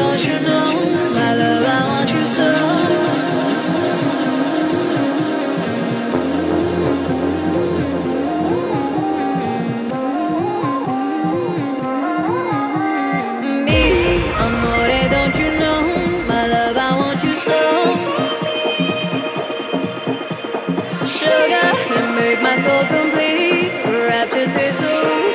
don't you know, my love, I want you so. Mi amore, don't you know, my love, I want you so. Sugar, you make my soul complete, wrapped your taste so.